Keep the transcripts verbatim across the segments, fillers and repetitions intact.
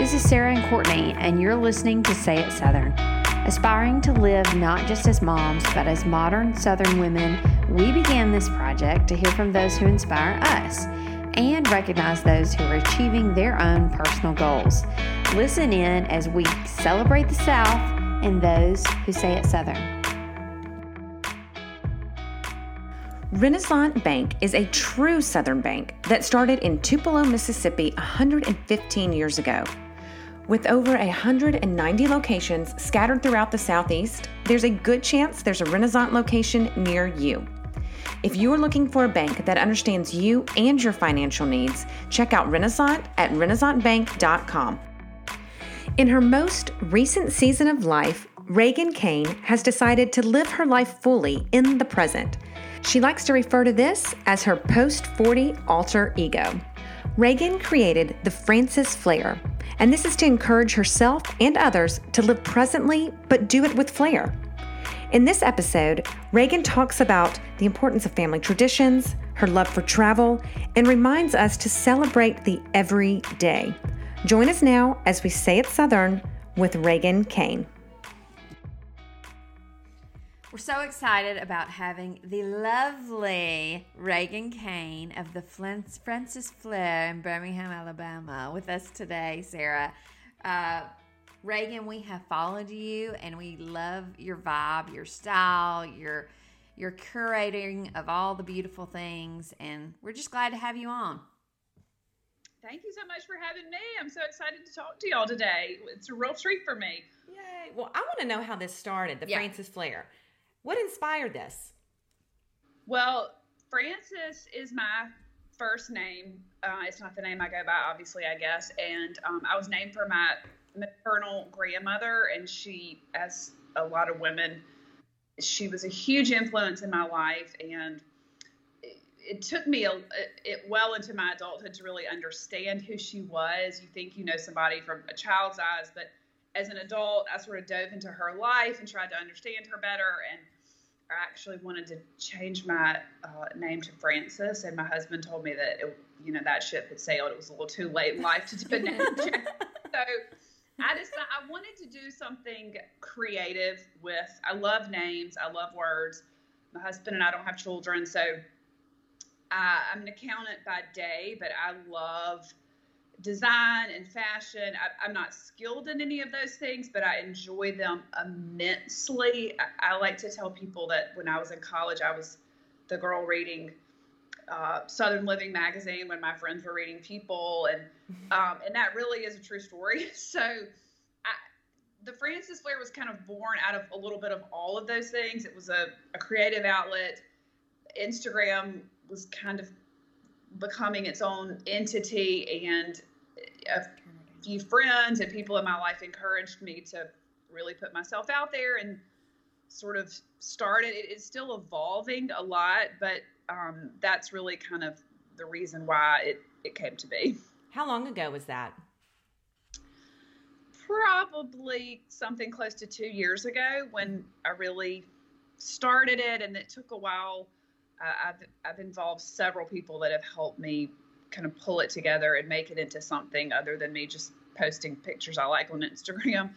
This is Sarah and Courtney, and you're listening to Say It Southern. Aspiring to live not just as moms, but as modern Southern women, we began this project to hear from those who inspire us and recognize those who are achieving their own personal goals. Listen in as we celebrate the South and those who say it Southern. Renaissance Bank is a true Southern bank that started in Tupelo, Mississippi one hundred fifteen years ago. With over one hundred ninety locations scattered throughout the Southeast, there's a good chance there's a Renaissance location near you. If you are looking for a bank that understands you and your financial needs, check out Renaissance at renaissance bank dot com. In her most recent season of life, Reagan Kane has decided to live her life fully in the present. She likes to refer to this as her post forty alter ego. Reagan created the Frances Flair, and this is to encourage herself and others to live presently, but do it with flair. In this episode, Reagan talks about the importance of family traditions, her love for travel, and reminds us to celebrate the everyday. Join us now as we Say It Southern with Reagan Kane. We're so excited about having the lovely Reagan Kane of the Frances Flair in Birmingham, Alabama with us today, Sarah. Uh, Reagan, we have followed you and we love your vibe, your style, your, your curating of all the beautiful things, and we're just glad to have you on. Thank you so much for having me. I'm so excited to talk to y'all today. It's a real treat for me. Yay. Well, I want to know how this started, the yeah. Frances Flair. What inspired this? Well, Frances is my first name. Uh, it's not the name I go by, obviously, I guess. And um, I was named for my maternal grandmother. And she, as a lot of women, she was a huge influence in my life. And it, it took me a, it well into my adulthood to really understand who she was. You think you know somebody from a child's eyes, but as an adult, I sort of dove into her life and tried to understand her better, and I actually wanted to change my uh, name to Frances, and my husband told me that, it, you know, that ship had sailed. It was a little too late in life to do a name change. So I decided I wanted to do something creative with, I love names, I love words. My husband and I don't have children, so uh, I'm an accountant by day, but I love design and fashion. I, I'm not skilled in any of those things, but I enjoy them immensely. I, I like to tell people that when I was in college, I was the girl reading uh, Southern Living magazine when my friends were reading People, and um, and that really is a true story. So I, the Frances Flair was kind of born out of a little bit of all of those things. It was a, a creative outlet. Instagram was kind of becoming its own entity, and a few friends and people in my life encouraged me to really put myself out there and sort of start it. It's still evolving a lot, but um, that's really kind of the reason why it, it came to be. How long ago was that? Probably something close to two years ago when I really started it, and it took a while. Uh, I've, I've involved several people that have helped me kind of pull it together and make it into something other than me just posting pictures I like on Instagram,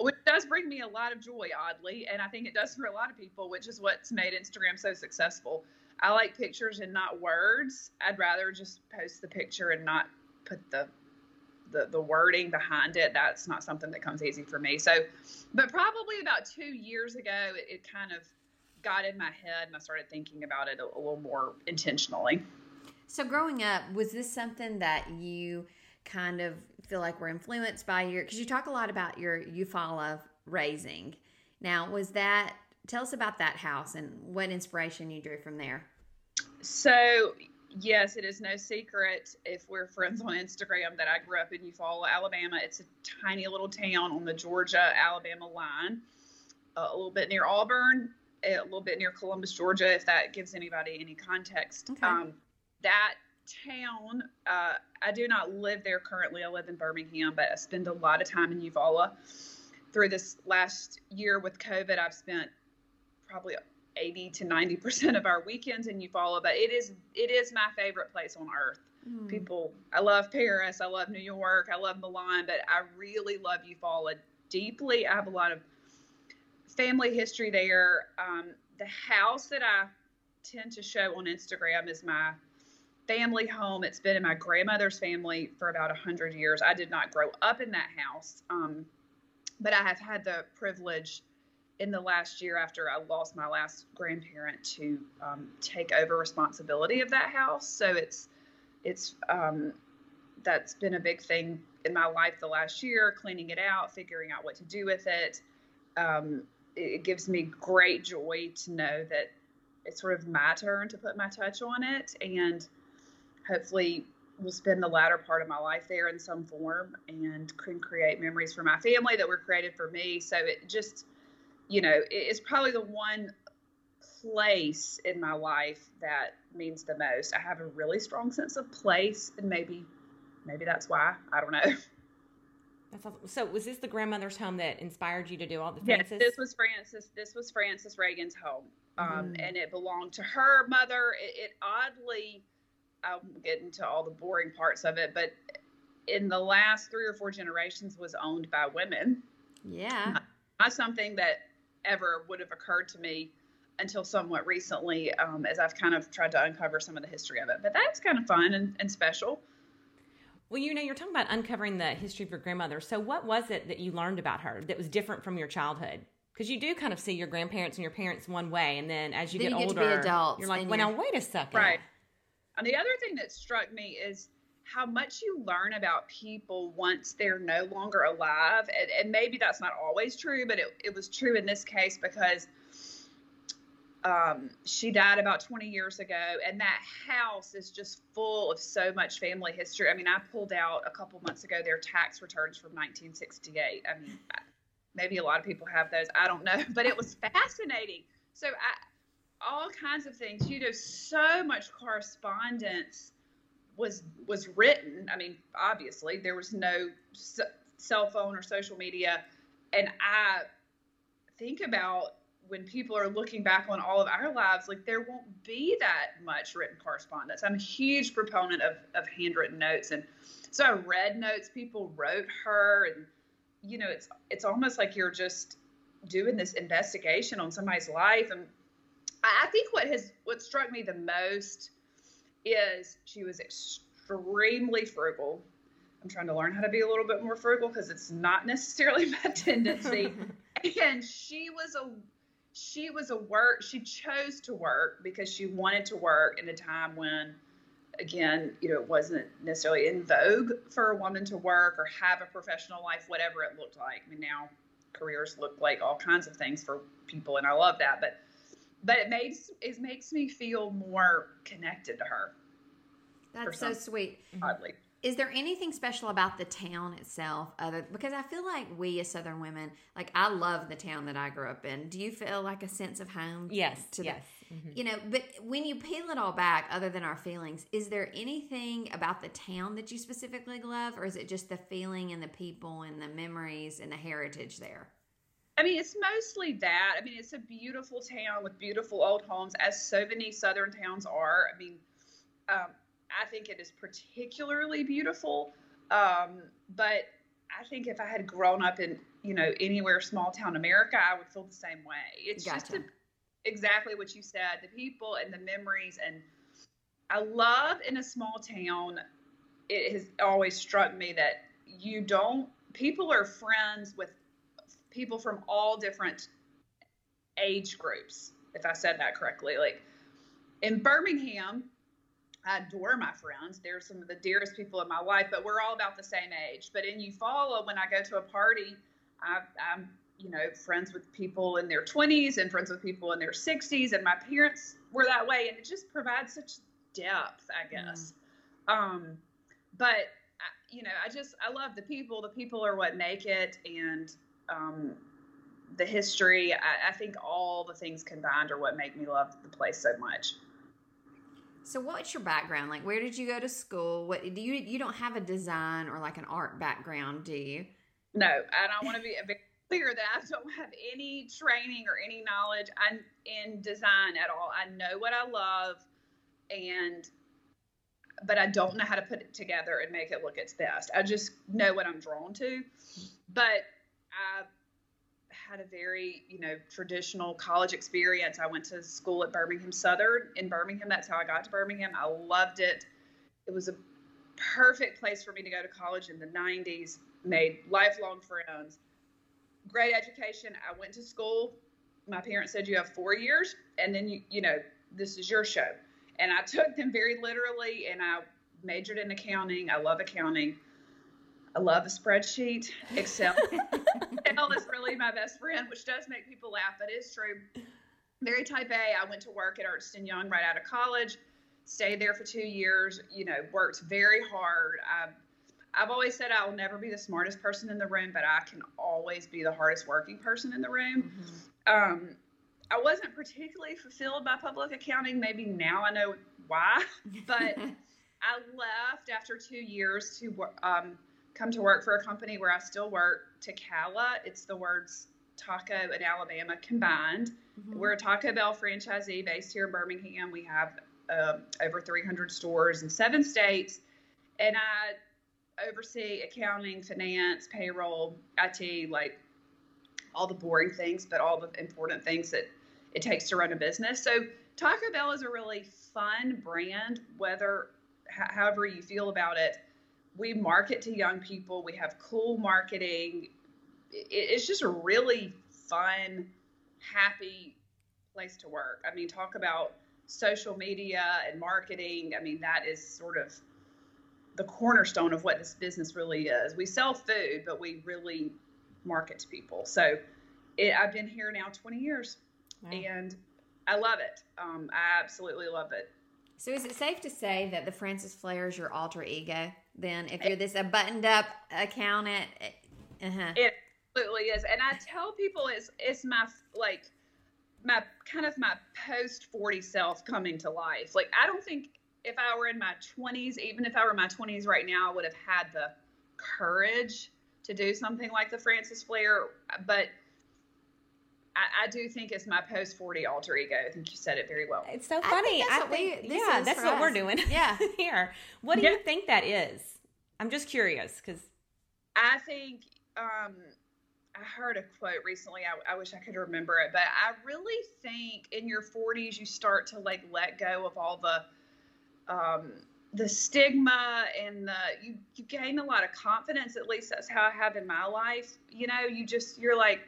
which does bring me a lot of joy, oddly. And I think it does for a lot of people, which is what's made Instagram so successful. I like pictures and not words. I'd rather just post the picture and not put the, the, the wording behind it. That's not something that comes easy for me. So, but probably about two years ago, it, it kind of got in my head and I started thinking about it a, a little more intentionally. So growing up, was this something that you kind of feel like were influenced by your, because you talk a lot about your Eufaula raising. Now, was that, tell us about that house and what inspiration you drew from there. So yes, it is no secret if we're friends on Instagram that I grew up in Eufaula, Alabama. It's a tiny little town on the Georgia-Alabama line, uh, a little bit near Auburn, a little bit near Columbus, Georgia, if that gives anybody any context. Okay. Um, that town, uh, I do not live there currently. I live in Birmingham, but I spend a lot of time in Eufaula. Through this last year with COVID, I've spent probably eighty to ninety percent of our weekends in Eufaula, but it is, it is my favorite place on earth. Mm. People, I love Paris. I love New York. I love Milan, but I really love Eufaula deeply. I have a lot of family history there. Um, the house that I tend to show on Instagram is my family home. It's been in my grandmother's family for about a hundred years. I did not grow up in that house. Um, but I have had the privilege in the last year after I lost my last grandparent to um, take over responsibility of that house. So it's, it's, um, that's been a big thing in my life the last year, cleaning it out, figuring out what to do with it. Um, it gives me great joy to know that it's sort of my turn to put my touch on it, and hopefully we'll spend the latter part of my life there in some form and can create memories for my family that were created for me. So it just, you know, it's probably the one place in my life that means the most. I have a really strong sense of place, and maybe, maybe that's why. I don't know. That's awesome. So was this the grandmother's home that inspired you to do all the things? Yes, this was Frances. This was Frances Reagan's home. Mm-hmm. Um, and it belonged to her mother. It, it oddly, I'll get into all the boring parts of it, but in the last three or four generations was owned by women. Yeah. Not, not something that ever would have occurred to me until somewhat recently, um, as I've kind of tried to uncover some of the history of it. But that's kind of fun and, and special. Well, you know, you're talking about uncovering the history of your grandmother. So what was it that you learned about her that was different from your childhood? Because you do kind of see your grandparents and your parents one way, and then as you then get you older, get to be adults, you're like, well, now, wait a second. Right. And the other thing that struck me is how much you learn about people once they're no longer alive. And, and maybe that's not always true, but it, it was true in this case because um, she died about twenty years ago, and that house is just full of so much family history. I mean, I pulled out a couple months ago their tax returns from nineteen sixty-eight. I mean, I, maybe a lot of people have those. I don't know, but it was fascinating. So I, all kinds of things, you know, so much correspondence was, was written. I mean, obviously there was no s- cell phone or social media. And I think about when people are looking back on all of our lives, like there won't be that much written correspondence. I'm a huge proponent of, of handwritten notes. And so I read notes people wrote her, and you know, it's, it's almost like you're just doing this investigation on somebody's life. And I think what has, what struck me the most is she was extremely frugal. I'm trying to learn how to be a little bit more frugal because it's not necessarily my tendency. And she was a, she was a work, she chose to work because she wanted to work in a time when, again, you know, it wasn't necessarily in vogue for a woman to work or have a professional life, whatever it looked like. I mean, now careers look like all kinds of things for people, and I love that. But but it makes it makes me feel more connected to her. That's so sweet. Oddly. Is there anything special about the town itself? Other because I feel like we as Southern women, like I love the town that I grew up in. Do you feel like a sense of home? Yes, to yes. The, mm-hmm. You know, but when you peel it all back, other than our feelings, is there anything about the town that you specifically love, or is it just the feeling and the people and the memories and the heritage there? I mean, it's mostly that. I mean, it's a beautiful town with beautiful old homes, as so many Southern towns are. I mean, um, I think it is particularly beautiful. Um, but I think if I had grown up in, you know, anywhere small town America, I would feel the same way. It's gotcha. just a, exactly what you said, the people and the memories. And I love in a small town, it has always struck me that you don't, people are friends with people from all different age groups, if I said that correctly. Like in Birmingham, I adore my friends. They're some of the dearest people in my life, but we're all about the same age. But in Eufaula, when I go to a party, I, I'm, you know, friends with people in their twenties and friends with people in their sixties. And my parents were that way. And it just provides such depth, I guess. Mm. Um, but, I, you know, I just, I love the people. The people are what make it. And um, the history, I, I think all the things combined are what make me love the place so much. So what's your background? Like, where did you go to school? What do you, you don't have a design or like an art background, do you? No, I don't want to be a big clear that I don't have any training or any knowledge I'm in design at all. I know what I love, and but I don't know how to put it together and make it look its best. I just know what I'm drawn to. But I had a very, you know, traditional college experience. I went to school at Birmingham Southern in Birmingham. That's how I got to Birmingham. I loved it. It was a perfect place for me to go to college in the nineties, made lifelong friends, great education. I went to school. My parents said, you have four years and then, you, you know, this is your show. And I took them very literally, and I majored in accounting. I love accounting. I love a spreadsheet. Excel. Excel is really my best friend, which does make people laugh, but it's true. Very type A. I went to work at Ernst and Young right out of college, stayed there for two years, you know, worked very hard. I, I've always said I'll never be the smartest person in the room, but I can always be the hardest working person in the room. Mm-hmm. Um, I wasn't particularly fulfilled by public accounting. Maybe now I know why, but I left after two years to um, come to work for a company where I still work, Tacala. It's the words taco and Alabama combined. Mm-hmm. We're a Taco Bell franchisee based here in Birmingham. We have um, over three hundred stores in seven states, and I oversee accounting, finance, payroll, I T, like all the boring things, but all the important things that it takes to run a business. So Taco Bell is a really fun brand, whether h- however you feel about it. We market to young people. We have cool marketing. It, it's just a really fun, happy place to work. I mean, talk about social media and marketing. I mean, that is sort of the cornerstone of what this business really is. We sell food, but we really market to people. So it, I've been here now twenty years. Wow. And I love it. Um, I absolutely love it. So is it safe to say that the Frances Flair is your alter ego then? If you're this a buttoned up accountant? Uh-huh. It absolutely is. And I tell people it's, it's my, like my, kind of my post forty self coming to life. Like, I don't think if I were in my twenties, even if I were in my twenties right now, I would have had the courage to do something like the Frances Flair, but I, I do think it's my post forty alter ego. I think you said it very well. It's so funny. I think that's, I think, we, yeah, that's what us. We're doing. Yeah, here. What do yeah. you think that is? I'm just curious because I think um, I heard a quote recently. I, I wish I could remember it, but I really think in your forties you start to like let go of all the. Um, the stigma and the, you, you gain a lot of confidence. At least that's how I have in my life. You know, you just, you're like,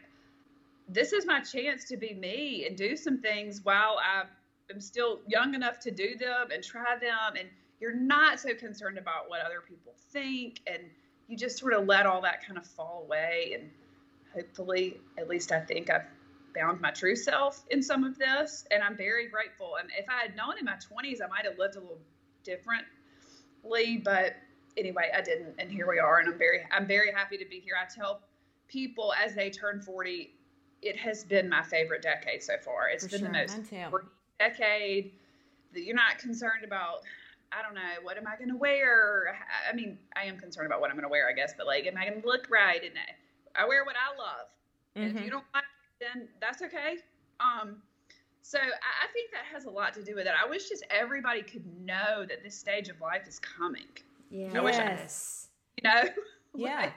this is my chance to be me and do some things while I am still young enough to do them and try them. And you're not so concerned about what other people think. And you just sort of let all that kind of fall away. And hopefully, at least I think I've found my true self in some of this. And I'm very grateful. And if I had known in my twenties, I might've lived a little differently, but anyway, I didn't, and here we are, and I'm very, I'm very happy to be here. I tell people as they turn forty, it has been my favorite decade so far. It's For been sure. the most decade. You're not concerned about, I don't know, what am I going to wear? I mean, I am concerned about what I'm going to wear, I guess, but like, am I going to look right? And I wear what I love. Mm-hmm. And if you don't like it, then that's okay. Um, So I think that has a lot to do with it. I wish just everybody could know that this stage of life is coming. Yes. I wish I, you know? Yeah. Like,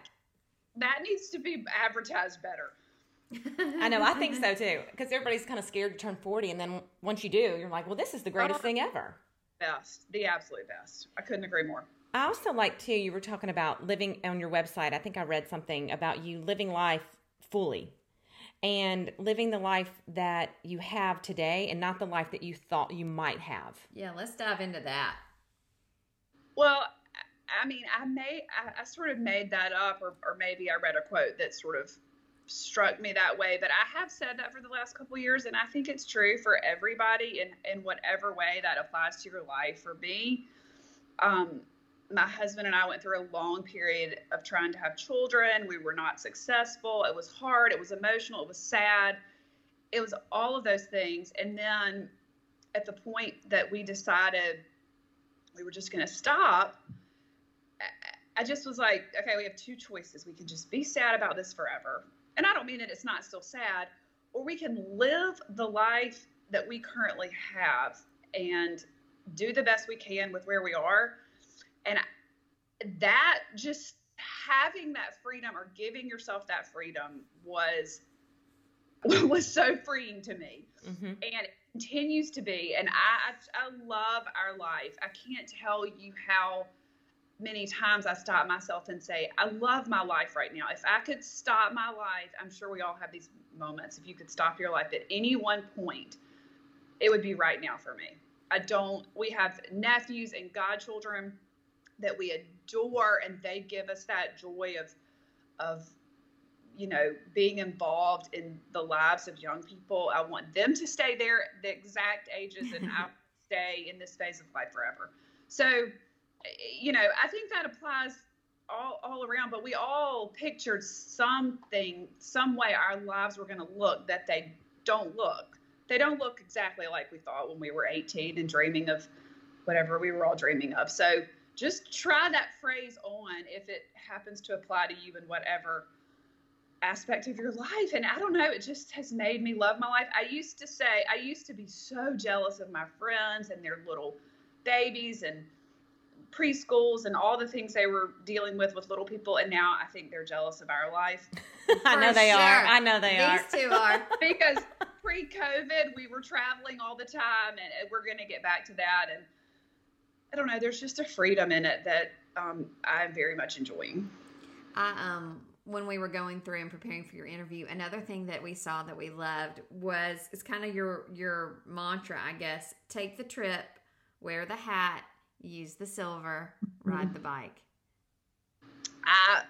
that needs to be advertised better. I know. I think so, too. Because everybody's kind of scared to turn forty. And then once you do, you're like, well, this is the greatest oh, thing ever. Best. The absolute best. I couldn't agree more. I also like, too, you were talking about living on your website. I think I read something about you living life fully. And living the life that you have today and not the life that you thought you might have. Yeah, let's dive into that. Well, I mean, I may, I, I sort of made that up or, or maybe I read a quote that sort of struck me that way. But I have said that for the last couple of years, and I think it's true for everybody in, in whatever way that applies to your life. For me, um, my husband and I went through a long period of trying to have children. We were not successful. It was hard. It was emotional. It was sad. It was all of those things. And then at the point that we decided we were just going to stop, I just was like, okay, we have two choices. We can just be sad about this forever and I don't mean that it's not still sad, or we can live the life that we currently have and do the best we can with where we are. And that, just having that freedom or giving yourself that freedom was was so freeing to me. Mm-hmm. And it continues to be. And I, I love our life. I can't tell you how many times I stop myself and say, I love my life right now. If I could stop my life, I'm sure we all have these moments. If you could stop your life at any one point, it would be right now for me. I don't, we have nephews and godchildren that we adore, and they give us that joy of, of, you know, being involved in the lives of young people. I want them to stay there the exact ages, and I stay in this phase of life forever. So, you know, I think that applies all, all around, but we all pictured something, some way our lives were going to look that they don't look. They don't look exactly like we thought when we were eighteen and dreaming of whatever we were all dreaming of. So just try that phrase on if it happens to apply to you in whatever aspect of your life. And I don't know, it just has made me love my life. I used to say, I used to be so jealous of my friends and their little babies and preschools and all the things they were dealing with with little people, and now I think they're jealous of our life. I know they sure. are. I know they These are. These two are. Because pre-COVID, we were traveling all the time, and we're going to get back to that. And I don't know, there's just a freedom in it that um, I'm very much enjoying. I, um, when we were going through and preparing for your interview, another thing that we saw that we loved was, it's kind of your your mantra, I guess, take the trip, wear the hat, use the silver, ride the bike. I,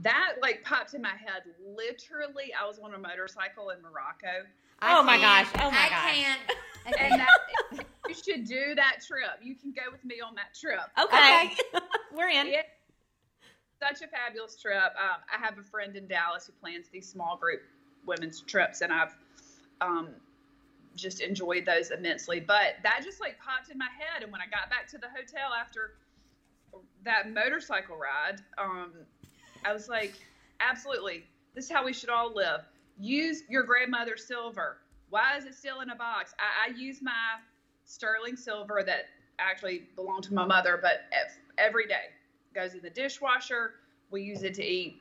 that like popped in my head. Literally, I was on a motorcycle in Morocco. I oh my gosh. Oh my I gosh. Can't. I can't. And that, you should do that trip. You can go with me on that trip. Okay. Um, We're in. It's such a fabulous trip. Um, I have a friend in Dallas who plans these small group women's trips, and I've, um, just enjoyed those immensely. But that just like popped in my head, and when I got back to the hotel after that motorcycle ride, um I was like, absolutely, this is how we should all live. Use your grandmother's silver. Why is it still in a box? I, I use my sterling silver that actually belonged to my mother, but every day it goes in the dishwasher. We use it to eat,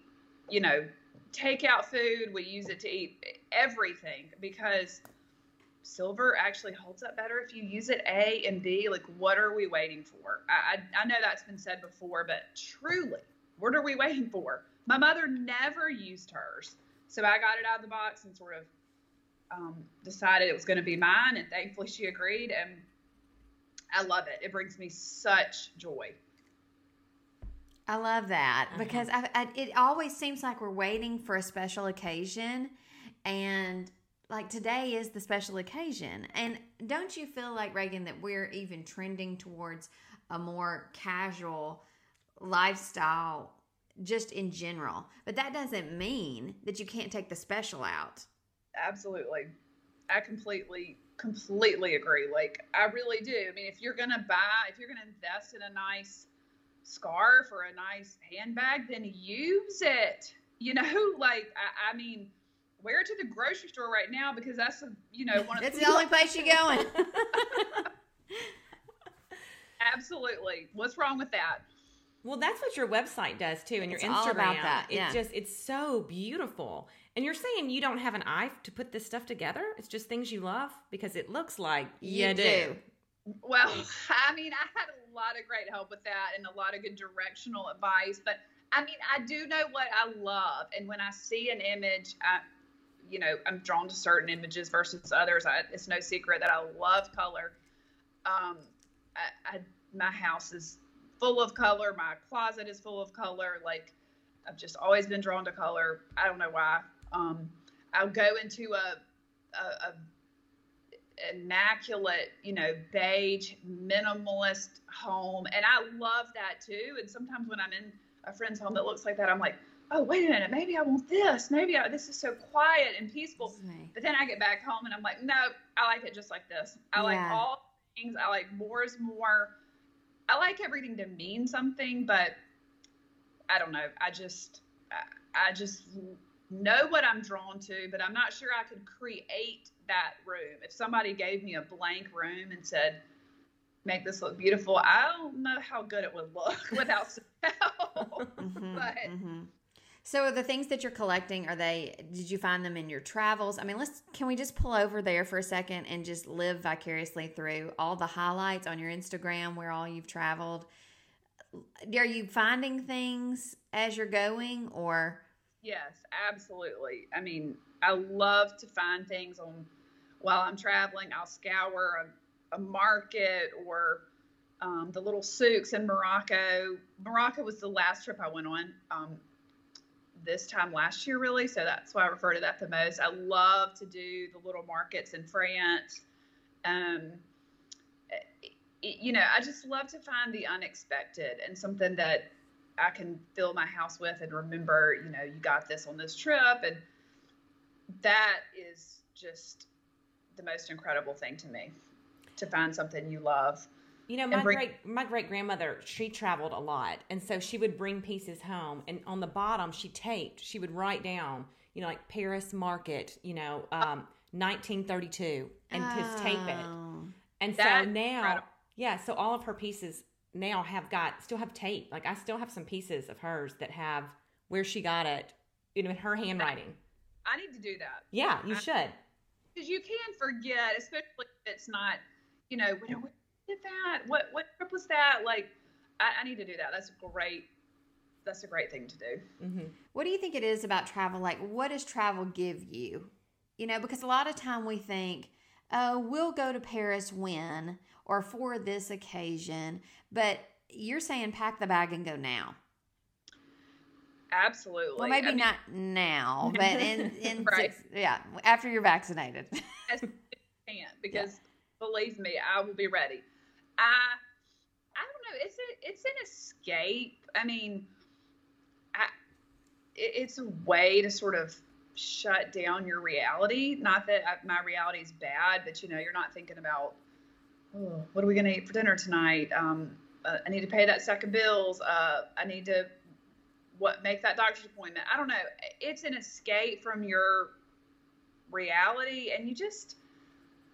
you know, takeout food. We use it to eat everything, because silver actually holds up better if you use it, A, and B, like, what are we waiting for? I, I I know that's been said before, but truly, what are we waiting for? My mother never used hers, so I got it out of the box and sort of um, decided it was going to be mine, and thankfully she agreed, and I love it. It brings me such joy. I love that, uh-huh. because I, I, it always seems like we're waiting for a special occasion, and like today is the special occasion. And don't you feel like, Reagan, that we're even trending towards a more casual lifestyle just in general? But that doesn't mean that you can't take the special out. Absolutely. I completely, completely agree. Like, I really do. I mean, if you're going to buy, if you're going to invest in a nice scarf or a nice handbag, then use it. You know, like, I, I mean, wear it to the grocery store right now, because that's a, you know, one of that's the, the only place you're going. Absolutely. What's wrong with that? Well, that's what your website does too, and your it's Instagram. All about that. Yeah. It just it's so beautiful. And you're saying you don't have an eye to put this stuff together? It's just things you love, because it looks like you, you do. do. Well, I mean, I had a lot of great help with that and a lot of good directional advice, but I mean, I do know what I love, and when I see an image, I you know, I'm drawn to certain images versus others. I, it's no secret that I love color. Um, I, I, my house is full of color. My closet is full of color. Like, I've just always been drawn to color. I don't know why. Um, I'll go into a, a, a immaculate, you know, beige minimalist home. And I love that too. And sometimes when I'm in a friend's home that looks like that, I'm like, oh, wait a minute, maybe I want this. Maybe I, this is so quiet and peaceful. Right. But then I get back home and I'm like, no, I like it just like this. I yeah. like all things. I like more is more. I like everything to mean something, but I don't know. I just, I, I just know what I'm drawn to, but I'm not sure I could create that room. If somebody gave me a blank room and said, make this look beautiful, I don't know how good it would look without some help. Mm-hmm, but mm-hmm. So the things that you're collecting, are they, did you find them in your travels? I mean, let's, can we just pull over there for a second and just live vicariously through all the highlights on your Instagram where all you've traveled? Are you finding things as you're going, or? Yes, absolutely. I mean, I love to find things on while I'm traveling. I'll scour a, a market or um, the little souks in Morocco. Morocco was the last trip I went on. Um, this time last year, really, so that's why I refer to that the most. I love to do the little markets in France. Um, it, you know, I just love to find the unexpected and something that I can fill my house with and remember, you know, you got this on this trip, and that is just the most incredible thing to me, to find something you love. You know, my bring- great my great grandmother, she traveled a lot, and so she would bring pieces home, and on the bottom she taped, she would write down, you know, like Paris Market, you know, um, nineteen thirty-two, and oh, just tape it. And so now, incredible. Yeah, so all of her pieces now have got, still have tape. Like, I still have some pieces of hers that have where she got it, you know, in her handwriting. I, I need to do that. Yeah, you I, should. Because you can forget, especially if it's not, you know, when it, did that? What what trip was that? Like, I, I need to do that. That's great. That's a great thing to do. Mm-hmm. What do you think it is about travel? Like, what does travel give you? You know, because a lot of time we think, oh, we'll go to Paris when or for this occasion. But you're saying pack the bag and go now. Absolutely. Well, maybe I mean, not now, but in, in right. six, yeah, after you're vaccinated. As you can, because yeah. Believe me, I will be ready. I I don't know. It's a, it's an escape. I mean, I it, it's a way to sort of shut down your reality. Not that I, my reality is bad, but you know, you're not thinking about, oh, what are we going to eat for dinner tonight? Um, uh, I need to pay that stack of bills. Uh, I need to what make that doctor's appointment. I don't know. It's an escape from your reality, and you just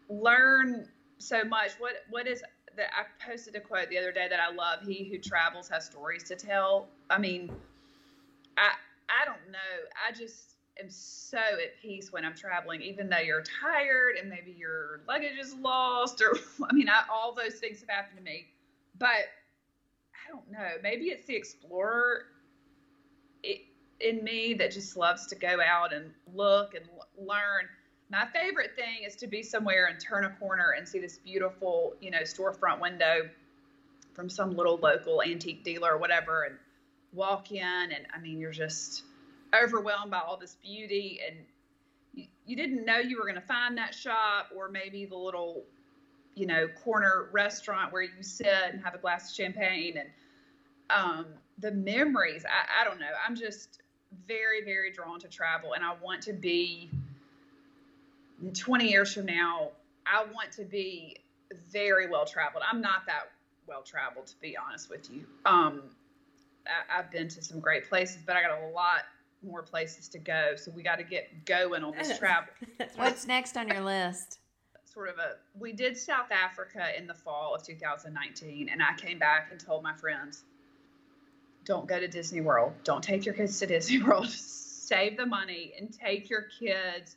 learn so much. What what is that? I posted a quote the other day that I love. He who travels has stories to tell. I mean, I I don't know. I just am so at peace when I'm traveling, even though you're tired and maybe your luggage is lost, or I mean, I, all those things have happened to me. But I don't know. Maybe it's the explorer in me that just loves to go out and look and learn. My favorite thing is to be somewhere and turn a corner and see this beautiful, you know, storefront window from some little local antique dealer or whatever, and walk in, and I mean, you're just overwhelmed by all this beauty, and you, you didn't know you were going to find that shop, or maybe the little, you know, corner restaurant where you sit and have a glass of champagne, and um, the memories. I, I don't know. I'm just very, very drawn to travel, and I want to be. twenty years from now, I want to be very well traveled. I'm not that well traveled, to be honest with you. Um, I, I've been to some great places, but I got a lot more places to go. So we got to get going on this travel. What's next on your list? Sort of a, we did South Africa in the fall of two thousand nineteen, and I came back and told my friends, don't go to Disney World. Don't take your kids to Disney World. Save the money and take your kids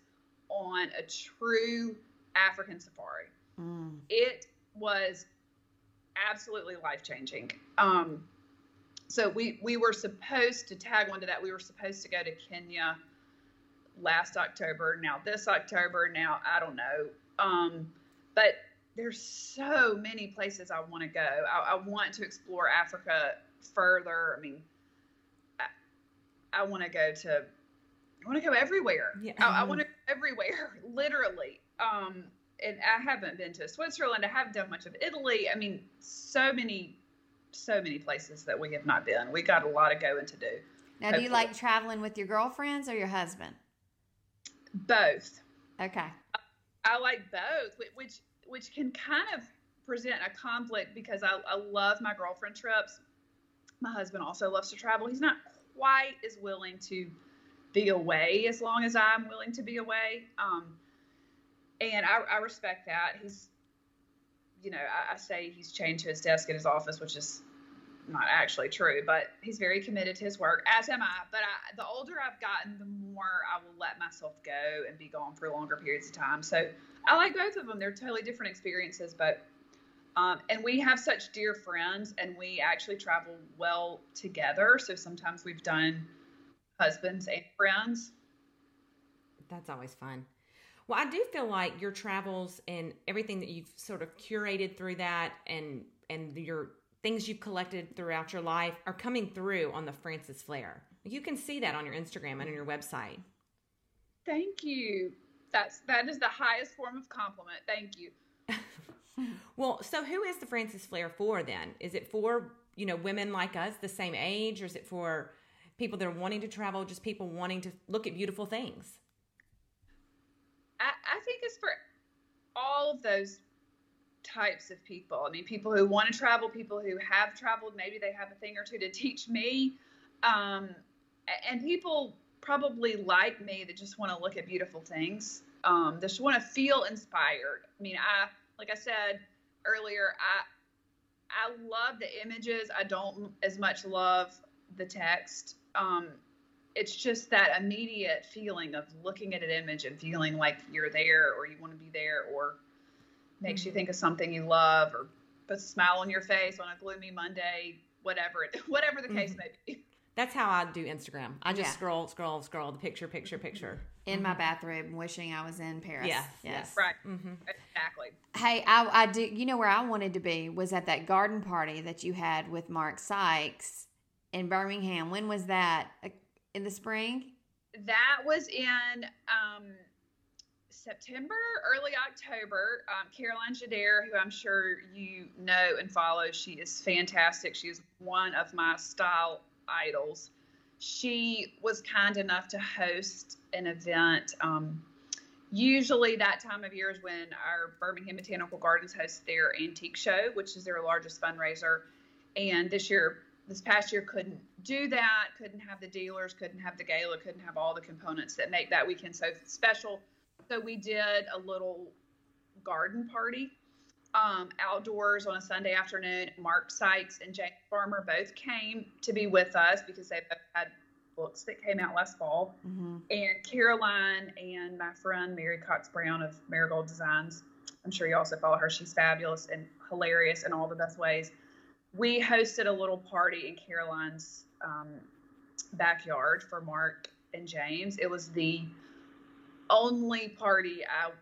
on a true African safari. Mm. It was absolutely life-changing. Um, so we, we were supposed to tag onto that. We were supposed to go to Kenya last October. Now this October, now I don't know. Um, but there's so many places I want to go. I, I want to explore Africa further. I mean, I, I want to go to I want to go everywhere. Yeah. I, I want to go everywhere, literally. Um, and I haven't been to Switzerland. I haven't done much of Italy. I mean, so many, so many places that we have not been. We got a lot of going to do. Now, hopefully. Do you like traveling with your girlfriends or your husband? Both. Okay. I, I like both, which which can kind of present a conflict because I, I love my girlfriend trips. My husband also loves to travel. He's not quite as willing to be away as long as I'm willing to be away. Um, and I, I respect that. He's, you know, I, I say he's chained to his desk at his office, which is not actually true, but he's very committed to his work, as am I. But I, the older I've gotten, the more I will let myself go and be gone for longer periods of time. So I like both of them. They're totally different experiences, but um, and we have such dear friends, and we actually travel well together. So sometimes we've done husbands and friends. That's always fun. Well, I do feel like your travels and everything that you've sort of curated through that, and and your things you've collected throughout your life are coming through on the Frances Flair. You can see that on your Instagram and on your website. Thank you. That's, that is the highest form of compliment. Thank you. Well, so who is the Frances Flair for then? Is it for, you know, women like us the same age, or is it for people that are wanting to travel, just people wanting to look at beautiful things? I, I think it's for all of those types of people. I mean, people who want to travel, people who have traveled, maybe they have a thing or two to teach me, um, and people probably like me that just want to look at beautiful things, um, that just want to feel inspired. I mean, I, like I said earlier, I I love the images. I don't as much love the text. Um, it's just that immediate feeling of looking at an image and feeling like you're there, or you want to be there, or makes you think of something you love, or puts a smile on your face on a gloomy Monday, whatever it, whatever the case may be. That's how I do Instagram. I just yeah. scroll, scroll, scroll, the picture, picture, picture. In mm-hmm. my bathroom, wishing I was in Paris. Yeah. Yes. Right. Mm-hmm. Exactly. Hey, I, I do. You know where I wanted to be was at that garden party that you had with Mark Sikes in Birmingham. When was that? In the spring? That was in... Um, September, early October. um, Caroline Jadier, who I'm sure you know and follow, she is fantastic. She is one of my style idols. She was kind enough to host an event. Um, usually that time of year is when our Birmingham Botanical Gardens host their antique show, which is their largest fundraiser. And this year, this past year, couldn't do that, couldn't have the dealers, couldn't have the gala, couldn't have all the components that make that weekend so special. So we did a little garden party um, outdoors on a Sunday afternoon. Mark Sikes and Jake Farmer both came to be with us because they both had books that came out last fall. Mm-hmm. And Caroline and my friend Mary Cox-Brown of Marigold Designs, I'm sure you also follow her. She's fabulous and hilarious in all the best ways. We hosted a little party in Caroline's um, backyard for Mark and James. It was the only party I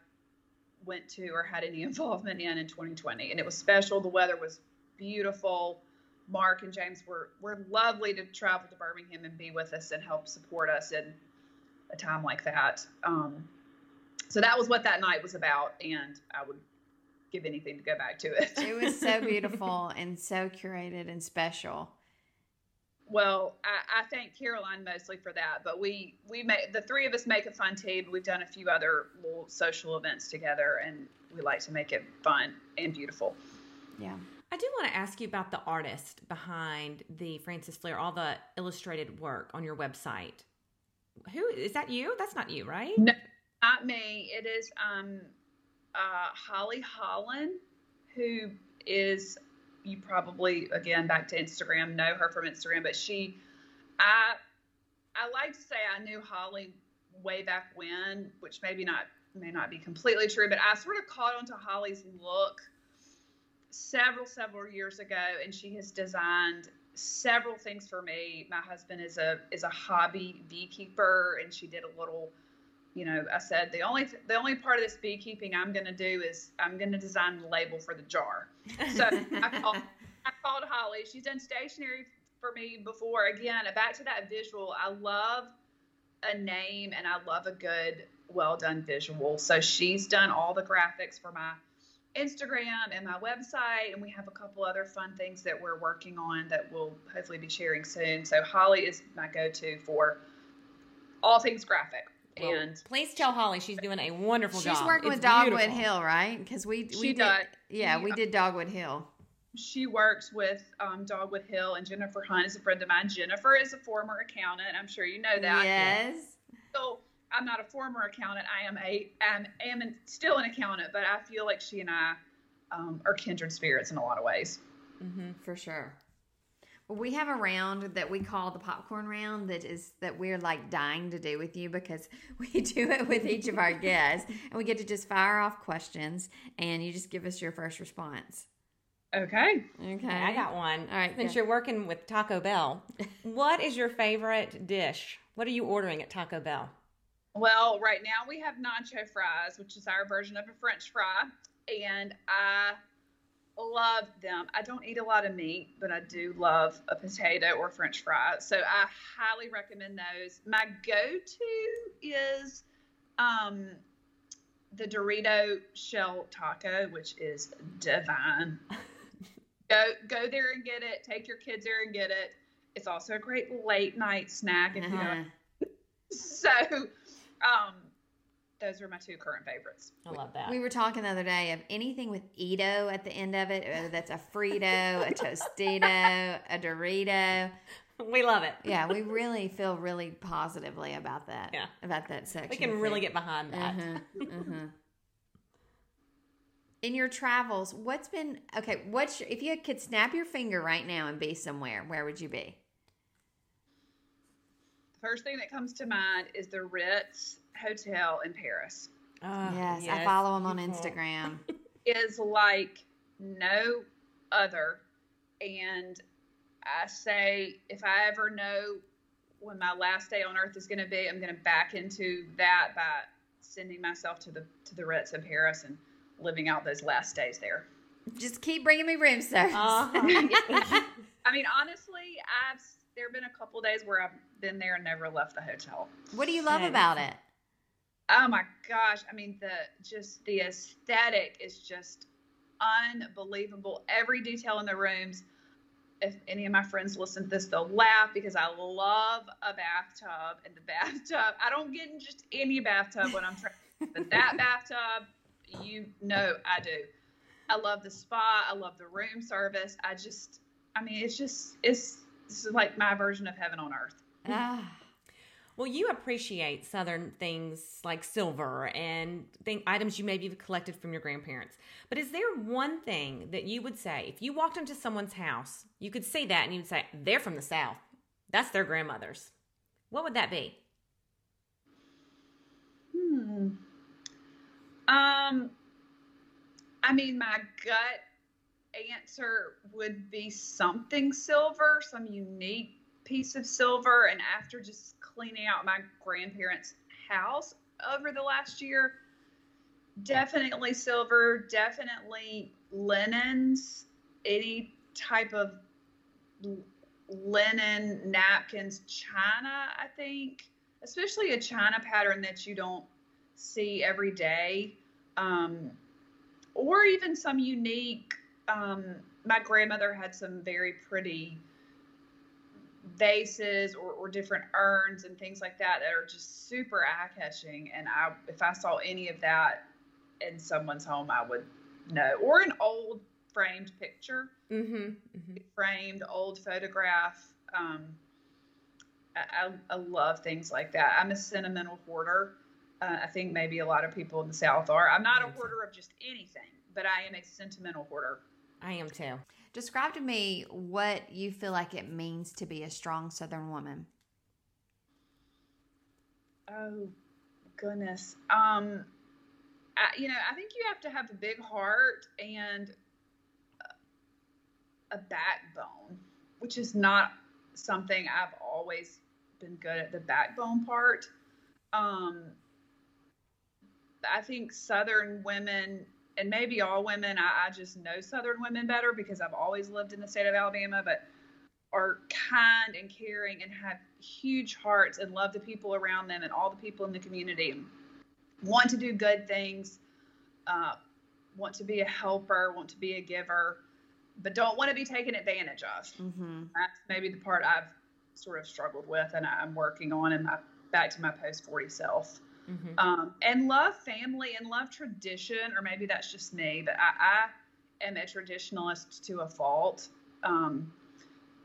went to or had any involvement in in twenty twenty, and it was special. The weather was beautiful. Mark and James were were lovely to travel to Birmingham and be with us and help support us in a time like that. Um, so that was what that night was about, and I would give anything to go back to it. It was so beautiful and so curated and special. Well, I, I thank Caroline mostly for that, but we, we make, the three of us make a fun team. We've done a few other little social events together, and we like to make it fun and beautiful. Yeah. I do want to ask you about the artist behind the Frances Flair, all the illustrated work on your website. Who, is that you? That's not you, right? No, not me. It is um, uh, Holly Holland, who is... You probably, again, back to Instagram, know her from Instagram, but she, I, I like to say I knew Holly way back when, which maybe not, may not be completely true, but I sort of caught onto Holly's look several, several years ago, and she has designed several things for me. My husband is a, is a hobby beekeeper, and she did a little, you know, I said, the only, th- the only part of this beekeeping I'm going to do is I'm going to design the label for the jar. So I called, I called Holly. She's done stationery for me before. Again, back to that visual. I love a name, and I love a good, well done visual. So she's done all the graphics for my Instagram and my website. And we have a couple other fun things that we're working on that we'll hopefully be sharing soon. So Holly is my go-to for all things graphic. Well, and please tell Holly she's doing a wonderful she's job. She's working it's with Dogwood beautiful. Hill, right? Because we, we did, does. yeah, she, we did Dogwood Hill. She works with um, Dogwood Hill, and Jennifer Hunt is a friend of mine. Jennifer is a former accountant. I'm sure you know that. Yes. still, I'm not a former accountant. I am a, I'm, am an, still an accountant, but I feel like she and I um, are kindred spirits in a lot of ways. Mm-hmm, for sure. Well, we have a round that we call the popcorn round that is that we're like dying to do with you, because we do it with each of our guests, and we get to just fire off questions, and you just give us your first response. Okay. Okay. I got one. All right. Since you're working with Taco Bell, what is your favorite dish? What are you ordering at Taco Bell? Well, right now we have nacho fries, which is our version of a French fry, and I love them. I don't eat a lot of meat, but I do love a potato or French fry, so I highly recommend those. My go-to is um, the Dorito shell taco, which is divine. Go, go there and get it. Take your kids there and get it. It's also a great late night snack if uh-huh. you know it. So, um, those are my two current favorites. I love that. We were talking the other day of anything with Edo at the end of it. Whether that's a Frito, a Tostito, a Dorito. We love it. Yeah, we really feel really positively about that. Yeah. About that section. We can really get behind that. Uh-huh, uh-huh. In your travels, what's been, okay, what's your, if you could snap your finger right now and be somewhere, where would you be? The first thing that comes to mind is the Ritz Hotel in Paris. Oh, yes, yes, I follow them on Instagram. Is like no other. And I say, if I ever know when my last day on earth is going to be, I'm going to back into that by sending myself to the to the Ritz in Paris and living out those last days there. Just keep bringing me room service. Uh-huh. I mean, honestly, I've there have been a couple days where I've been there and never left the hotel. What do you love and, about it? Oh my gosh! I mean, the just the aesthetic is just unbelievable. Every detail in the rooms. If any of my friends listen to this, they'll laugh because I love a bathtub and the bathtub. I don't get in just any bathtub when I'm traveling, but that bathtub. You know I do. I love the spa. I love the room service. I just, I mean, it's just, it's, it's like my version of heaven on earth. Ah. Well, you appreciate Southern things like silver and thing, items you maybe have collected from your grandparents. But is there one thing that you would say, if you walked into someone's house, you could see that and you would say, they're from the South. That's their grandmother's. What would that be? Hmm. Um, I mean, my gut answer would be something silver, some unique piece of silver. And after just cleaning out my grandparents' house over the last year, definitely silver, definitely linens, any type of linen, napkins, china, I think, especially a china pattern that you don't see every day. Um, or even some unique, um, my grandmother had some very pretty vases or, or different urns and things like that that are just super eye-catching. And I, if I saw any of that in someone's home, I would know. Or an old framed picture, mm-hmm, mm-hmm. framed old photograph. Um, I, I, I love things like that. I'm a sentimental hoarder. Uh, I think maybe a lot of people in the South are. I'm not a hoarder of just anything, but I am a sentimental hoarder. I am too. Describe to me what you feel like it means to be a strong Southern woman. Oh, goodness. Um, I, you know, I think you have to have a big heart and a backbone, which is not something I've always been good at, the backbone part. Um, I think Southern women, and maybe all women, I, I just know Southern women better because I've always lived in the state of Alabama, but are kind and caring and have huge hearts and love the people around them and all the people in the community, want to do good things, uh, want to be a helper, want to be a giver, but don't want to be taken advantage of. Mm-hmm. That's maybe the part I've sort of struggled with and I'm working on in my, back to my post forty self. Mm-hmm. Um, and love family and love tradition, or maybe that's just me, but I, I am a traditionalist to a fault. Um,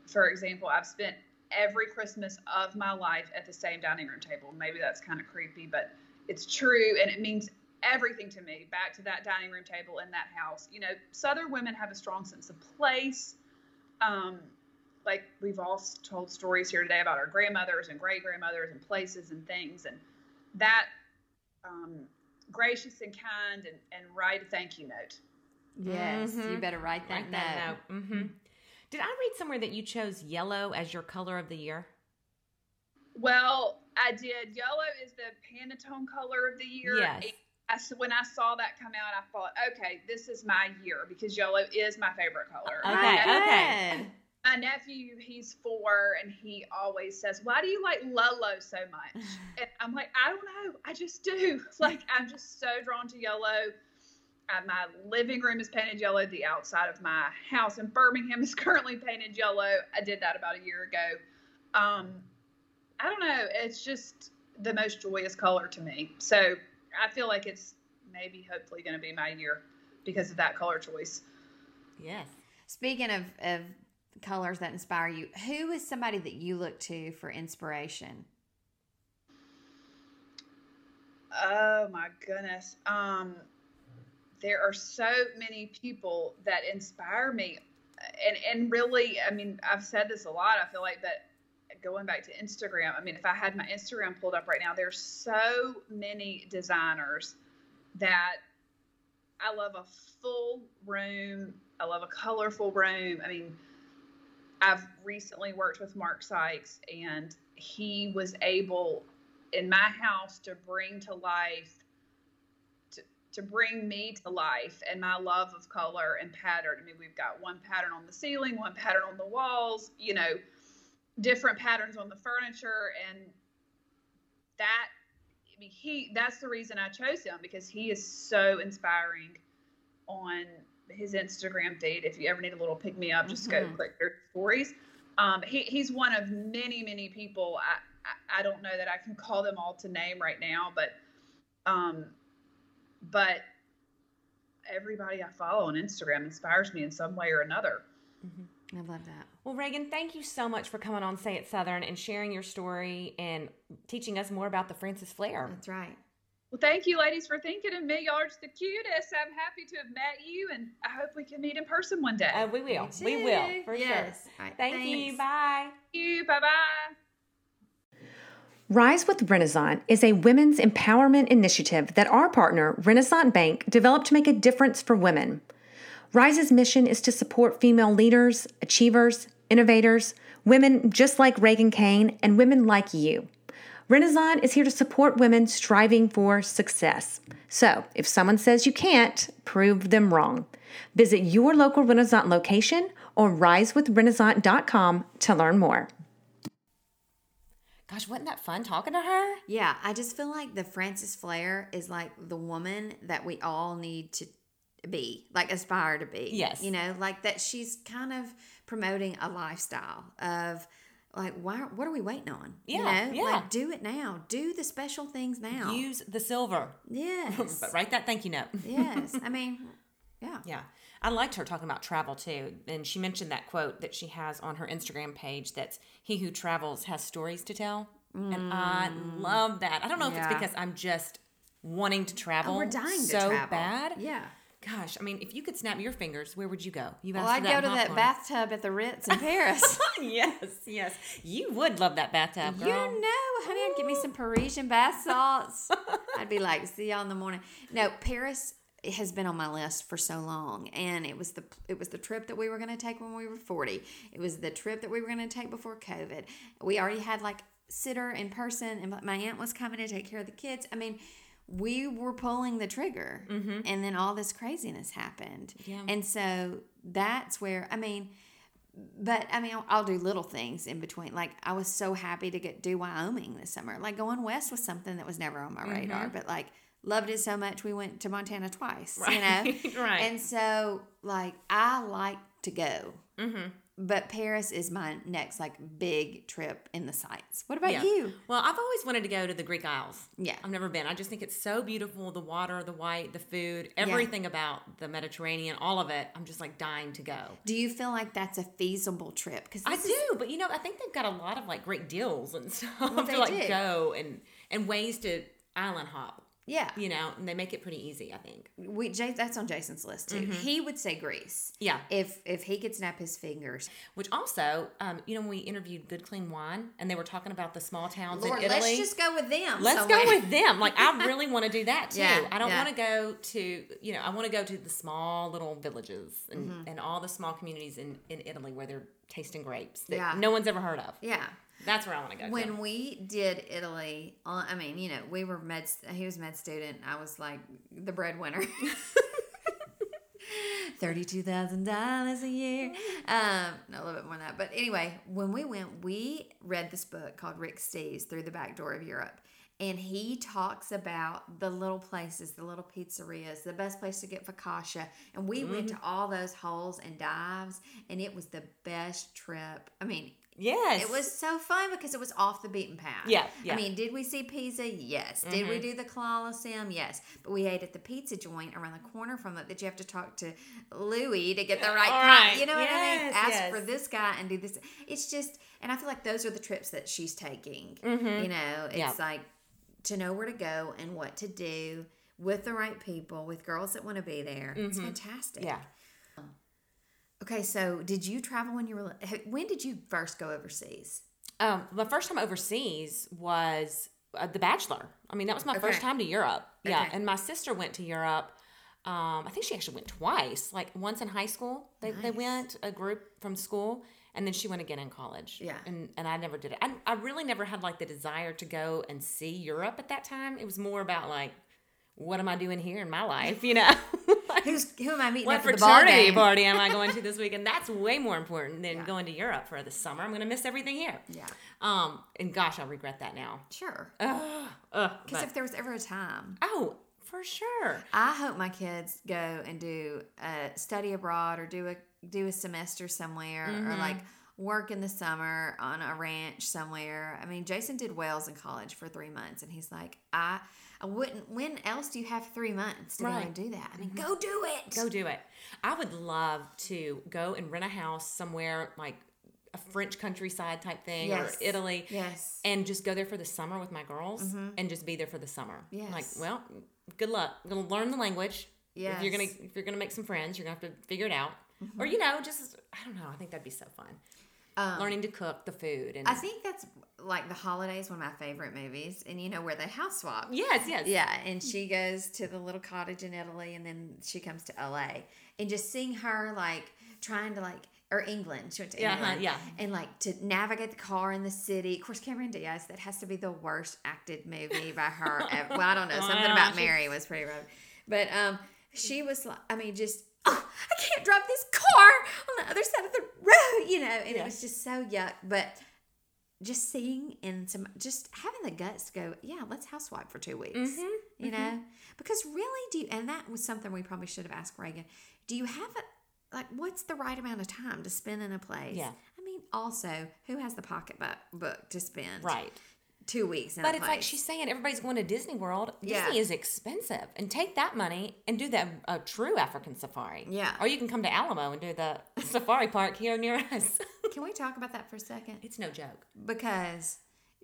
for example, I've spent every Christmas of my life at the same dining room table. Maybe that's kind of creepy, but it's true, and it means everything to me, back to that dining room table in that house. You know, Southern women have a strong sense of place. Um, like, we've all told stories here today about our grandmothers and great-grandmothers and places and things, and that um, gracious and kind, and, and write a thank you note. Yes, mm-hmm. You better write that write note. That note. Mm-hmm. Did I read somewhere that you chose yellow as your color of the year? Well, I did. Yellow is the Pantone color of the year. Yes. It, I, when I saw that come out, I thought, okay, this is my year, because yellow is my favorite color. Okay, my okay. Nephew, my nephew, he's four, and he always says, why do you like Lolo so much? And I'm like, I don't know. I just do. Like, I'm just so drawn to yellow. Uh, my living room is painted yellow. The outside of my house in Birmingham is currently painted yellow. I did that about a year ago. Um, I don't know. It's just the most joyous color to me. So I feel like it's maybe hopefully going to be my year because of that color choice. Yes. Speaking of, of colors that inspire you, who is somebody that you look to for inspiration? Oh, my goodness. Um, there are so many people that inspire me. And, and really, I mean, I've said this a lot, I feel like, but going back to Instagram, I mean, if I had my Instagram pulled up right now, there's so many designers that I love a full room. I love a colorful room. I mean, I've recently worked with Mark Sikes, and he was able in my house to bring to life, to, to bring me to life and my love of color and pattern. I mean, we've got one pattern on the ceiling, one pattern on the walls, you know, different patterns on the furniture, and that, I mean, he, that's the reason I chose him, because he is so inspiring on his Instagram feed. If you ever need a little pick me up, just mm-hmm. go click their stories. Um, he, he's one of many, many people. I, I, I don't know that I can call them all to name right now, but, um, but everybody I follow on Instagram inspires me in some way or another. Mm-hmm. I love that. Well, Reagan, thank you so much for coming on Say It Southern and sharing your story and teaching us more about the Frances Flair. That's right. Well, thank you, ladies, for thinking of me. Y'all are just the cutest. I'm happy to have met you, and I hope we can meet in person one day. Oh, we will. We will, for yes. sure. Right, thank thanks. you. Bye. Thank you. Bye-bye. Rise with Renaissance is a women's empowerment initiative that our partner, Renaissance Bank, developed to make a difference for women. Rise's mission is to support female leaders, achievers, innovators, women just like Reagan Kane, and women like you. Renaissance is here to support women striving for success. So if someone says you can't, prove them wrong. Visit your local Renaissance location or rise with renaissance dot com to learn more. Gosh, wasn't that fun talking to her? Yeah, I just feel like the Frances Flair is like the woman that we all need to be, like aspire to be. Yes. You know, like that she's kind of promoting a lifestyle of like, why, what are we waiting on? Yeah. You know? Yeah. Like, do it now. Do the special things now. Use the silver. Yes. But write that thank you note. Yes. I mean, yeah. Yeah. I liked her talking about travel too. And she mentioned that quote that she has on her Instagram page that's, he who travels has stories to tell. Mm. And I love that. I don't know yeah. if it's because I'm just wanting to travel. Oh, we're dying so to travel. bad. Yeah. Gosh, I mean, if you could snap your fingers, where would you go? You well, I'd go to that bathtub at the Ritz in Paris. Yes, yes. You would love that bathtub, girl. You know, honey, I'd get me some Parisian bath salts. I'd be like, see y'all in the morning. No, Paris has been on my list for so long, and it was the it was the trip that we were going to take when we were forty. It was the trip that we were going to take before COVID. We already had, like, sitter in person, and my aunt was coming to take care of the kids. I mean, we were pulling the trigger, mm-hmm. and then all this craziness happened. Yeah. And so that's where, I mean, but I mean, I'll, I'll do little things in between. Like, I was so happy to get do Wyoming this summer. Like, going west was something that was never on my mm-hmm. radar, but like, loved it so much we went to Montana twice, right. you know? Right. And so, like, I like to go. Mm-hmm. But Paris is my next, like, big trip in the sights. What about yeah. you? Well, I've always wanted to go to the Greek Isles. Yeah. I've never been. I just think it's so beautiful. The water, the white, the food, everything yeah. about the Mediterranean, all of it. I'm just, like, dying to go. Do you feel like that's a feasible trip? 'Cause I is... do. But, you know, I think they've got a lot of, like, great deals and stuff well, to, like, do. go and, and ways to island hop. Yeah. You know, and they make it pretty easy, I think. We Jay, that's on Jason's list, too. Mm-hmm. He would say Greece. Yeah. If if he could snap his fingers. Which also, um, you know, when we interviewed Good Clean Wine, and they were talking about the small towns Lord, in Italy. Let's just go with them. Let's somewhere. go with them. Like, I really want to do that, too. Yeah, I don't yeah. want to go to, you know, I want to go to the small little villages and, mm-hmm. and all the small communities in, in Italy where they're tasting grapes that yeah. no one's ever heard of. Yeah. That's where I want to go. When to. we did Italy, I mean, you know, we were med. He was a med student. I was like the breadwinner, thirty-two thousand dollars a year. Um, no, a little bit more than that. But anyway, when we went, we read this book called Rick Steves, Through the Back Door of Europe, and he talks about the little places, the little pizzerias, the best place to get focaccia, and we mm-hmm. went to all those holes and dives, and it was the best trip. I mean. Yes. It was so fun because it was off the beaten path. Yeah, yeah. I mean, did we see Pisa? Yes. Mm-hmm. Did we do the Colosseum? Yes. But we ate at the pizza joint around the corner from it that you have to talk to Louis to get the right kind. Right. You know yes, what I mean? Ask yes. for this guy and do this. It's just, and I feel like those are the trips that she's taking. Mm-hmm. You know, it's yeah. like to know where to go and what to do with the right people, with girls that want to be there. Mm-hmm. It's fantastic. Yeah. Okay, so did you travel when you were, when did you first go overseas? Um, my first time overseas was uh, The Bachelor. I mean, that was my okay. first time to Europe. Okay. Yeah, and my sister went to Europe. Um, I think she actually went twice, like once in high school. They nice. they went, a group from school, and then she went again in college. Yeah. And and I never did it. I, I really never had like the desire to go and see Europe at that time. It was more about like, what am I doing here in my life, you know? Like, Who's, who am I meeting at the bar game? What fraternity party am I going to this weekend? That's way more important than yeah. going to Europe for the summer. I'm going to miss everything here. Yeah. Um. And gosh, I regret that now. Sure. Because uh, uh, if there was ever a time. Oh, for sure. I hope my kids go and do a study abroad or do a do a semester somewhere mm-hmm. or like work in the summer on a ranch somewhere. I mean, Jason did Wales in college for three months, and he's like, I... I wouldn't. When else do you have three months to right. go and do that? I mean, go do it. Go do it. I would love to go and rent a house somewhere like a French countryside type thing yes. or Italy. Yes. And just go there for the summer with my girls mm-hmm. and just be there for the summer. Yes. Like, well, good luck. I'm gonna learn the language. Yes. If you're gonna if you're gonna make some friends, you're gonna have to figure it out. Mm-hmm. Or you know, just I don't know. I think that'd be so fun. Um, Learning to cook the food. And I think that's, like, The Holiday is one of my favorite movies. And, you know, where they house swap. Yes, yes. Yeah, and she goes to the little cottage in Italy, and then she comes to L A And just seeing her, like, trying to, like, or England. She went to England. Uh-huh, yeah. And, like, to navigate the car in the city. Of course, Cameron Diaz, that has to be the worst acted movie by her ever. Well, I don't know. Something about Mary was pretty rough. But um, she was, like, I mean, just... Oh, I can't drive this car on the other side of the road, you know, and yes. it was just so yuck, but just seeing and some, just having the guts to go, yeah, let's house swipe for two weeks, mm-hmm, you mm-hmm. know, because really do you, and that was something we probably should have asked Reagan, do you have a, like, what's the right amount of time to spend in a place? Yeah. I mean, also, who has the pocketbook to spend? Right. Two weeks in But it's place. Like she's saying, everybody's going to Disney World. Yeah. Disney is expensive. And take that money and do that a true African safari. Yeah. Or you can come to Alamo and do the safari park here near us. Can we talk about that for a second? It's no joke. Because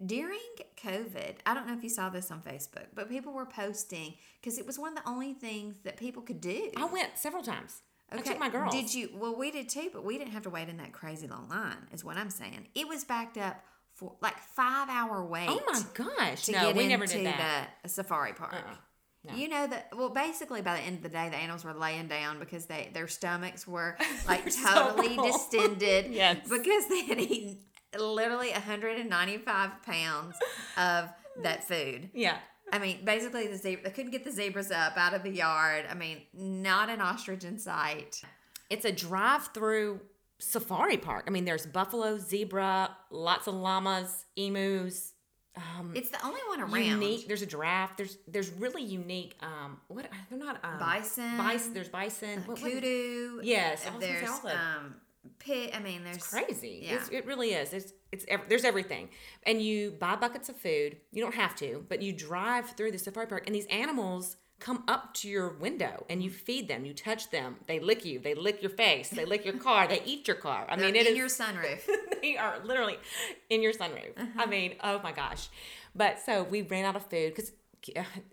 during COVID, I don't know if you saw this on Facebook, but people were posting because it was one of the only things that people could do. I went several times. Okay. I took my girls. Did you? Well, we did too, but we didn't have to wait in that crazy long line is what I'm saying. It was backed up. For like five hour wait. Oh my gosh! To no, get we never into did that. The safari park. Uh-uh. No. You know that. Well, basically, by the end of the day, the animals were laying down because they their stomachs were like totally so distended. Yes. Because they had eaten literally one hundred ninety-five pounds of that food. Yeah. I mean, basically, the zebra, they couldn't get the zebras up out of the yard. I mean, not an ostrich in sight. It's a drive-through. Safari park. I mean, there's buffalo, zebra, lots of llamas, emus. Um, it's the only one around. Unique. There's a giraffe. There's there's really unique. Um, what they're not um, bison. Bison. There's bison. Uh, what, kudu. What, yes. There's um, pit. I mean, there's it's crazy. Yeah. It's, it really is. It's it's ev- there's everything, and you buy buckets of food. You don't have to, but you drive through the safari park, and these animals come up to your window, and you feed them. You touch them. They lick you. They lick your face. They lick your car. They eat your car. I They're mean, it in is, your sunroof. They are literally in your sunroof. Uh-huh. I mean, oh my gosh. But so we ran out of food because.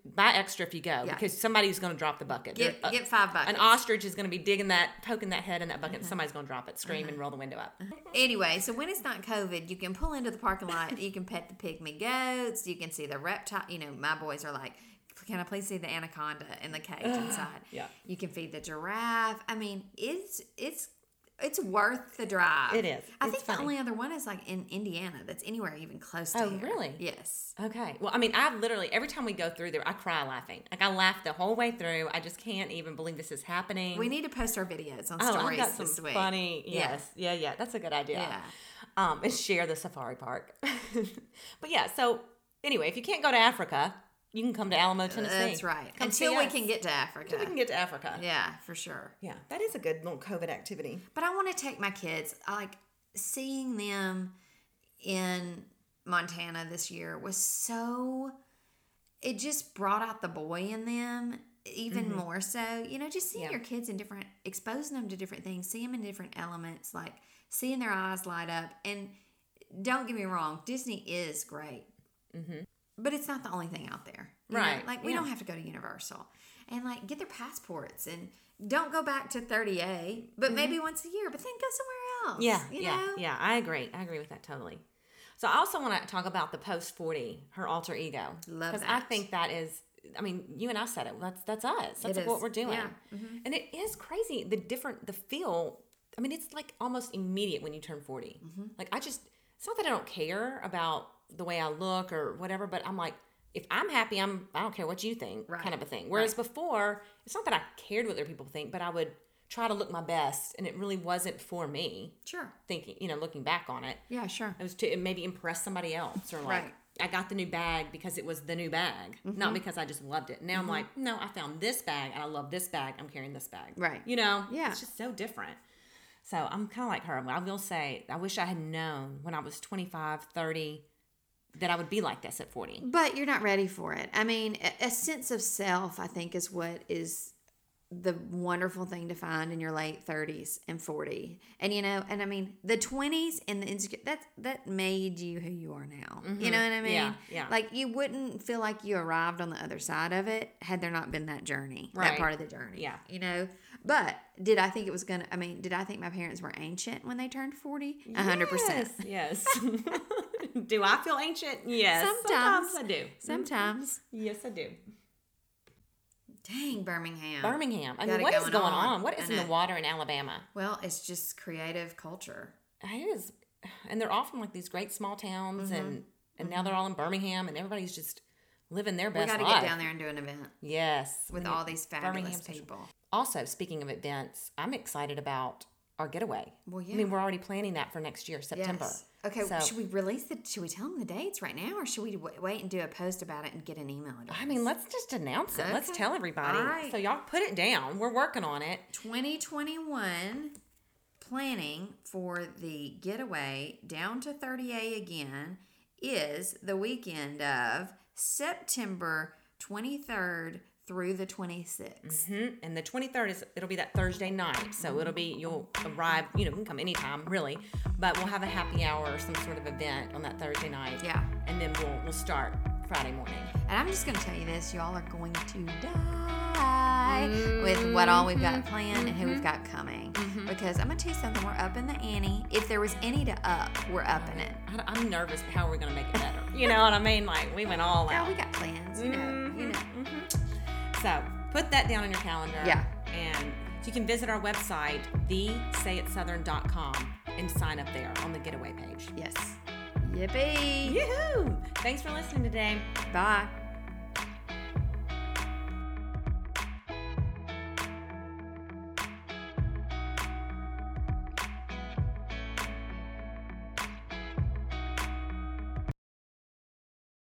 Buy extra if you go yeah. because somebody's going to drop the bucket. Get, uh, get five buckets. An ostrich is going to be digging that, poking that head in that bucket, uh-huh. and somebody's going to drop it, scream, uh-huh. and roll the window up. Uh-huh. Anyway, so when it's not COVID, you can pull into the parking lot. You can pet the pygmy goats. You can see the reptile. You know, my boys are like, can I please see the anaconda in the cage inside? Yeah. You can feed the giraffe. I mean, it's it's it's worth the drive. It is. I it's think funny. The only other one is like in Indiana that's anywhere even close to. Oh, here. Really? Yes. Okay. Well, I mean, I literally, every time we go through there, I cry laughing. Like, I laugh the whole way through. I just can't even believe this is happening. We need to post our videos on oh, stories I've got some this week. Funny. Yes. Yeah. yeah, yeah. That's a good idea. Yeah. Um, and share the safari park. But yeah, so anyway, if you can't go to Africa, you can come to Alamo, Tennessee. That's right. Come Until we can get to Africa. Until we can get to Africa. Yeah, for sure. Yeah, that is a good little COVID activity. But I want to take my kids. I like seeing them in Montana this year was so, it just brought out the boy in them even mm-hmm. more so. You know, just seeing yeah. your kids in different, exposing them to different things, seeing them in different elements, like seeing their eyes light up. And don't get me wrong, Disney is great. Mm-hmm. But it's not the only thing out there. Right. Know? Like, we yeah. don't have to go to Universal. And, like, get their passports. And don't go back to thirty A, but mm-hmm. maybe once a year. But then go somewhere else. Yeah. You yeah. know? Yeah. I agree. I agree with that totally. So, I also want to talk about the post forty, her alter ego. Love that. Because I think that is, I mean, you and I said it. That's that's us. That's it what is. We're doing. Yeah. Mm-hmm. And it is crazy. The different, the feel, I mean, it's, like, almost immediate when you turn forty. Mm-hmm. Like, I just, it's not that I don't care about the way I look or whatever, but I'm like, if I'm happy, I'm, I don't care what you think, right. kind of a thing. Whereas right. before, it's not that I cared what other people think, but I would try to look my best, and it really wasn't for me. Sure. Thinking, you know, looking back on it. Yeah, sure. It was to maybe impress somebody else, or like, right. I got the new bag because it was the new bag, mm-hmm. not because I just loved it. Now mm-hmm. I'm like, no, I found this bag, and I love this bag. I'm carrying this bag. Right. You know? Yeah. It's just so different. So I'm kind of like her. I will say, I wish I had known when I was twenty-five, thirty, that I would be like this at forty. But you're not ready for it. I mean, a, a sense of self, I think, is what is the wonderful thing to find in your late thirties and forty. And, you know, and I mean, the twenties and the insecurity, that, that made you who you are now. Mm-hmm. You know what I mean? Yeah, yeah. Like, you wouldn't feel like you arrived on the other side of it had there not been that journey, right. that part of the journey. Yeah. You know? But did I think it was going to, I mean, did I think my parents were ancient when they turned forty? one hundred percent. Yes. yes. Do I feel ancient? Yes. Sometimes, sometimes I do. Sometimes. Yes, I do. Dang, Birmingham. Birmingham. I Got mean, what going is going on? on? What is in the water in Alabama? Well, it's just creative culture. It is. And they're all from like these great small towns, mm-hmm. and, and mm-hmm. now they're all in Birmingham, and everybody's just living their best life. We got to get down there and do an event. Yes. With all these fabulous people. Also, speaking of events, I'm excited about our getaway. Well, yeah. I mean, we're already planning that for next year, September. Yes. Okay, so, should we release the, should we tell them the dates right now, or should we w- wait and do a post about it and get an email address? I mean, let's just announce it. Okay. Let's tell everybody. All right. So y'all put it down. We're working on it. twenty twenty-one planning for the getaway down to thirty A again is the weekend of September twenty-third through the twenty-sixth. Mm-hmm. And the twenty-third is, it'll be that Thursday night. So it'll be, you'll arrive, you know, you can come anytime really, but we'll have a happy hour or some sort of event on that Thursday night. Yeah. And then we'll, we'll start Friday morning. And I'm just going to tell you this, y'all are going to die mm-hmm. with what all we've got planned mm-hmm. and who we've got coming. Mm-hmm. Because I'm going to tell you something, we're up in the ante. If there was any to up, we're upping it. I'm nervous how we're going to make it better. You know what I mean? Like, we went all out. Yeah, we got plans, you know, mm-hmm. you know. Mm-hmm. So put that down on your calendar. Yeah. And you can visit our website, the say it southern dot com, and sign up there on the getaway page. Yes. Yippee. Yoo-hoo. Thanks for listening today. Bye.